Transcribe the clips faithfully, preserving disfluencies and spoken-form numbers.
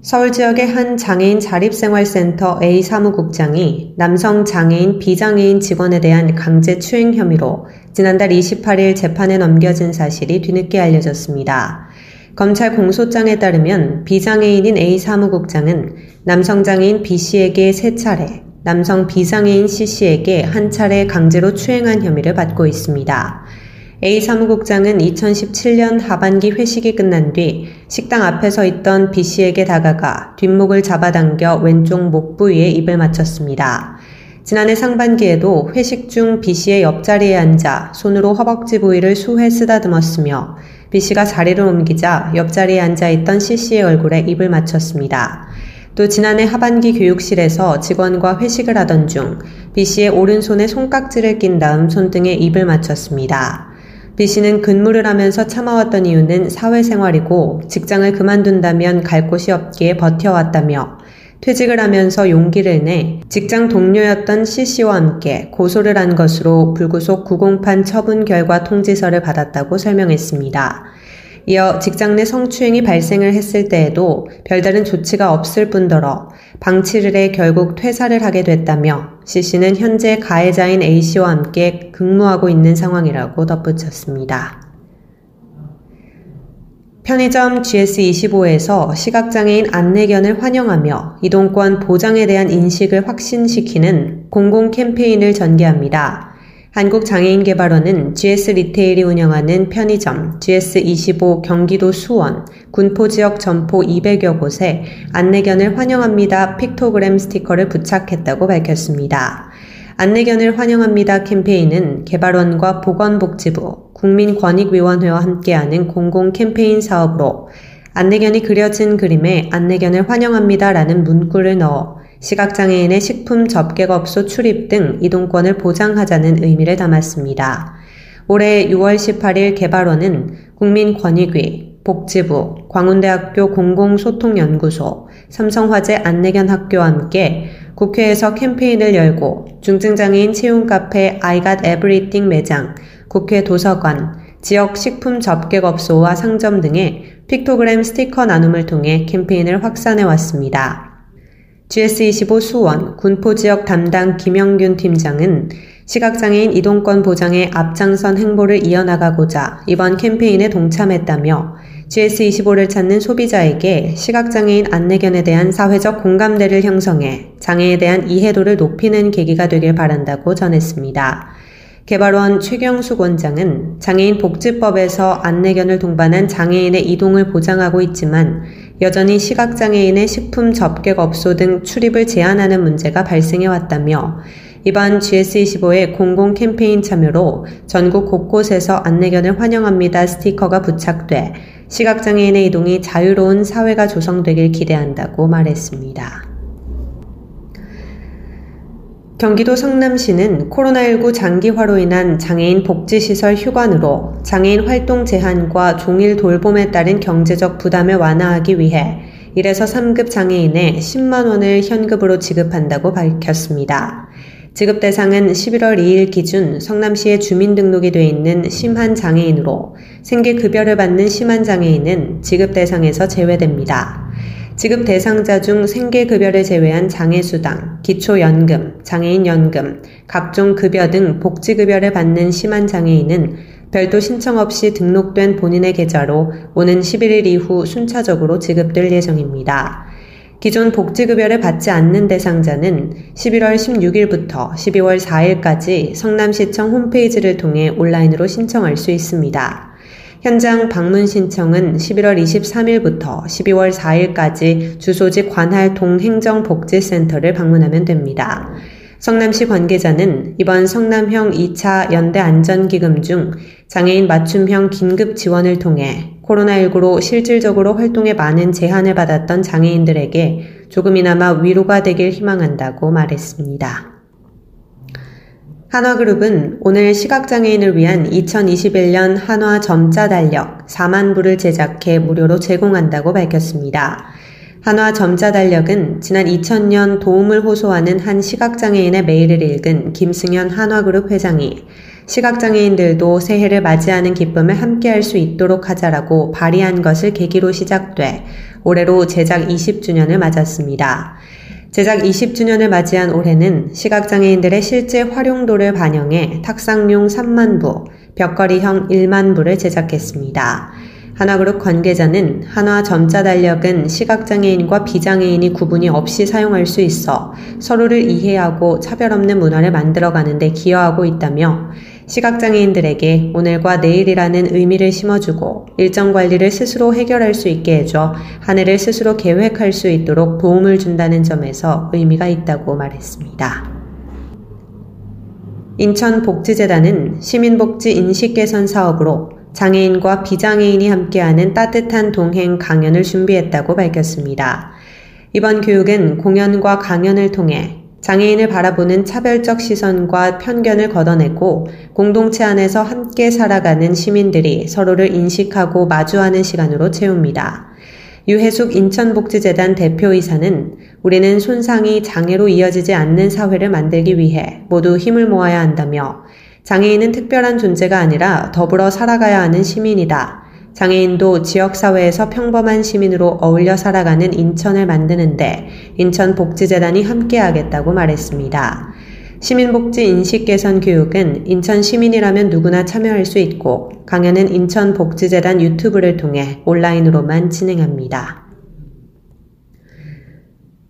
서울 지역의 한 장애인 자립생활센터 A 사무국장이 남성 장애인, 비장애인 직원에 대한 강제추행 혐의로 지난달 이십팔일 재판에 넘겨진 사실이 뒤늦게 알려졌습니다. 검찰 공소장에 따르면 비장애인인 A 사무국장은 남성 장애인 B씨에게 세 차례, 남성 비장애인 C씨에게 한 차례 강제로 추행한 혐의를 받고 있습니다. A 사무국장은 이천십칠년 하반기 회식이 끝난 뒤 식당 앞에서 있던 B씨에게 다가가 뒷목을 잡아당겨 왼쪽 목 부위에 입을 맞췄습니다. 지난해 상반기에도 회식 중 B씨의 옆자리에 앉아 손으로 허벅지 부위를 수회 쓰다듬었으며 B씨가 자리를 옮기자 옆자리에 앉아있던 C씨의 얼굴에 입을 맞췄습니다. 또 지난해 하반기 교육실에서 직원과 회식을 하던 중 B씨의 오른손에 손깍지를 낀 다음 손등에 입을 맞췄습니다. B씨는 근무를 하면서 참아왔던 이유는 사회생활이고 직장을 그만둔다면 갈 곳이 없기에 버텨왔다며 퇴직을 하면서 용기를 내 직장 동료였던 C씨와 함께 고소를 한 것으로 불구속 구공판 처분 결과 통지서를 받았다고 설명했습니다. 이어 직장 내 성추행이 발생을 했을 때에도 별다른 조치가 없을 뿐더러 방치를 해 결국 퇴사를 하게 됐다며 C씨는 현재 가해자인 A씨와 함께 근무하고 있는 상황이라고 덧붙였습니다. 편의점 지에스 이십오에서 시각장애인 안내견을 환영하며 이동권 보장에 대한 인식을 확신시키는 공공 캠페인을 전개합니다. 한국장애인개발원은 지에스 리테일이 운영하는 편의점 지에스 이십오 경기도 수원, 군포지역 점포 이백여 곳에 안내견을 환영합니다 픽토그램 스티커를 부착했다고 밝혔습니다. 안내견을 환영합니다 캠페인은 개발원과 보건복지부, 국민권익위원회와 함께하는 공공 캠페인 사업으로 안내견이 그려진 그림에 안내견을 환영합니다라는 문구를 넣어 시각장애인의 식품 접객업소 출입 등 이동권을 보장하자는 의미를 담았습니다. 올해 유월 십팔일 개발원은 국민권익위, 복지부, 광운대학교 공공소통연구소, 삼성화재 안내견학교와 함께 국회에서 캠페인을 열고 중증장애인 채용카페 I Got Everything 매장, 국회 도서관, 지역 식품 접객업소와 상점 등의 픽토그램 스티커 나눔을 통해 캠페인을 확산해 왔습니다. 지에스 이십오 수원 군포지역 담당 김영균 팀장은 시각장애인 이동권 보장에 앞장선 행보를 이어나가고자 이번 캠페인에 동참했다며 지에스 이십오를 찾는 소비자에게 시각장애인 안내견에 대한 사회적 공감대를 형성해 장애에 대한 이해도를 높이는 계기가 되길 바란다고 전했습니다. 개발원 최경숙 원장은 장애인 복지법에서 안내견을 동반한 장애인의 이동을 보장하고 있지만 여전히 시각장애인의 식품 접객업소 등 출입을 제한하는 문제가 발생해왔다며 이번 지에스 이십오의 공공 캠페인 참여로 전국 곳곳에서 안내견을 환영합니다 스티커가 부착돼 시각장애인의 이동이 자유로운 사회가 조성되길 기대한다고 말했습니다. 경기도 성남시는 코로나십구 장기화로 인한 장애인 복지시설 휴관으로 장애인 활동 제한과 종일 돌봄에 따른 경제적 부담을 완화하기 위해 일에서 삼급 장애인에 십만 원을 현금으로 지급한다고 밝혔습니다. 지급 대상은 십일월 이일 기준 성남시에 주민등록이 돼 있는 심한 장애인으로 생계급여를 받는 심한 장애인은 지급 대상에서 제외됩니다. 지급 대상자 중 생계급여를 제외한 장애수당, 기초연금, 장애인연금, 각종 급여 등 복지급여를 받는 심한 장애인은 별도 신청 없이 등록된 본인의 계좌로 오는 십일일 이후 순차적으로 지급될 예정입니다. 기존 복지급여를 받지 않는 대상자는 십일월 십육일부터 십이월 사일까지 성남시청 홈페이지를 통해 온라인으로 신청할 수 있습니다. 현장 방문 신청은 십일월 이십삼일부터 십이월 사일까지 주소지 관할 동행정복지센터를 방문하면 됩니다. 성남시 관계자는 이번 성남형 이차 연대안전기금 중 장애인 맞춤형 긴급 지원을 통해 코로나십구로 실질적으로 활동에 많은 제한을 받았던 장애인들에게 조금이나마 위로가 되길 희망한다고 말했습니다. 한화그룹은 오늘 시각장애인을 위한 이천이십일 년 한화 점자 달력 사만 부를 제작해 무료로 제공한다고 밝혔습니다. 한화 점자 달력은 지난 이천 년 도움을 호소하는 한 시각장애인의 메일을 읽은 김승현 한화그룹 회장이 시각장애인들도 새해를 맞이하는 기쁨을 함께할 수 있도록 하자라고 발의한 것을 계기로 시작돼 올해로 제작 이십 주년을 맞았습니다. 제작 이십 주년을 맞이한 올해는 시각장애인들의 실제 활용도를 반영해 탁상용 삼만 부, 벽걸이형 일만 부를 제작했습니다. 한화그룹 관계자는 한화 점자 달력은 시각장애인과 비장애인이 구분이 없이 사용할 수 있어 서로를 이해하고 차별 없는 문화를 만들어가는 데 기여하고 있다며 시각장애인들에게 오늘과 내일이라는 의미를 심어주고 일정 관리를 스스로 해결할 수 있게 해줘 한 해를 스스로 계획할 수 있도록 도움을 준다는 점에서 의미가 있다고 말했습니다. 인천복지재단은 시민복지 인식 개선 사업으로 장애인과 비장애인이 함께하는 따뜻한 동행 강연을 준비했다고 밝혔습니다. 이번 교육은 공연과 강연을 통해 장애인을 바라보는 차별적 시선과 편견을 걷어내고 공동체 안에서 함께 살아가는 시민들이 서로를 인식하고 마주하는 시간으로 채웁니다. 유해숙 인천복지재단 대표이사는 우리는 손상이 장애로 이어지지 않는 사회를 만들기 위해 모두 힘을 모아야 한다며 장애인은 특별한 존재가 아니라 더불어 살아가야 하는 시민이다. 장애인도 지역사회에서 평범한 시민으로 어울려 살아가는 인천을 만드는데 인천복지재단이 함께하겠다고 말했습니다. 시민복지 인식개선 교육은 인천 시민이라면 누구나 참여할 수 있고 강연은 인천복지재단 유튜브를 통해 온라인으로만 진행합니다.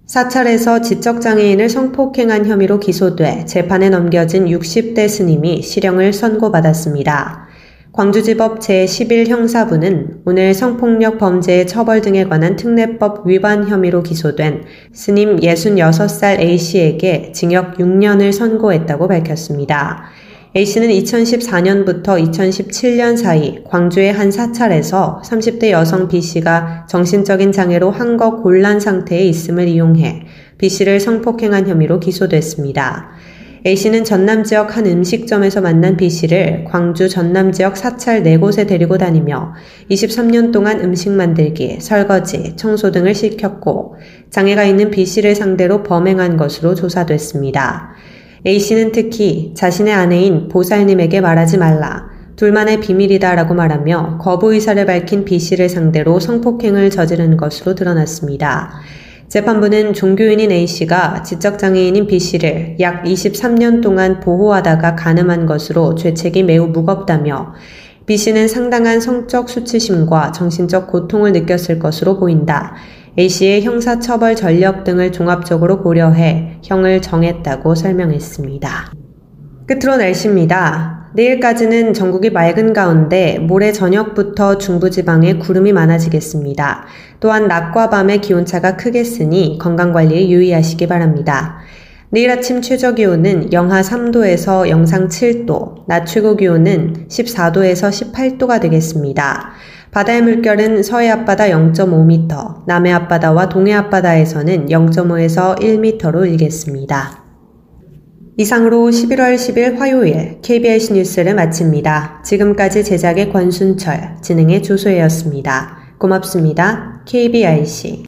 사찰에서 지적장애인을 성폭행한 혐의로 기소돼 재판에 넘겨진 육십 대 스님이 실형을 선고받았습니다. 광주지법 제십일 형사부는 오늘 성폭력 범죄의 처벌 등에 관한 특례법 위반 혐의로 기소된 스님 예순여섯 살 A씨에게 징역 육 년을 선고했다고 밝혔습니다. A씨는 이천십사 년부터 이천십칠 년 사이 광주의 한 사찰에서 삼십 대 여성 B씨가 정신적인 장애로 한거 곤란 상태에 있음을 이용해 B씨를 성폭행한 혐의로 기소됐습니다. A씨는 전남 지역 한 음식점에서 만난 B씨를 광주 전남 지역 사찰 네 곳에 데리고 다니며 이십삼 년 동안 음식 만들기, 설거지, 청소 등을 시켰고 장애가 있는 B씨를 상대로 범행한 것으로 조사됐습니다. A씨는 특히 자신의 아내인 보살님에게 말하지 말라, 둘만의 비밀이다 라고 말하며 거부 의사를 밝힌 B씨를 상대로 성폭행을 저지른 것으로 드러났습니다. 재판부는 종교인인 A씨가 지적장애인인 B씨를 약 이십삼 년 동안 보호하다가 간음한 것으로 죄책이 매우 무겁다며 B씨는 상당한 성적 수치심과 정신적 고통을 느꼈을 것으로 보인다. A씨의 형사처벌 전력 등을 종합적으로 고려해 형을 정했다고 설명했습니다. 끝으로 날씨입니다. 내일까지는 전국이 맑은 가운데 모레 저녁부터 중부지방에 구름이 많아지겠습니다. 또한 낮과 밤의 기온차가 크겠으니 건강관리에 유의하시기 바랍니다. 내일 아침 최저기온은 영하 삼 도에서 영상 칠 도, 낮 최고기온은 십사 도에서 십팔 도가 되겠습니다. 바다의 물결은 서해 앞바다 영 점 오 미터, 남해 앞바다와 동해 앞바다에서는 영 점 오에서 일 미터로 일겠습니다. 이상으로 십일월 십일 화요일 케이비아이씨 뉴스를 마칩니다. 지금까지 제작의 권순철, 진행의 조소혜였습니다. 고맙습니다. 케이비아이씨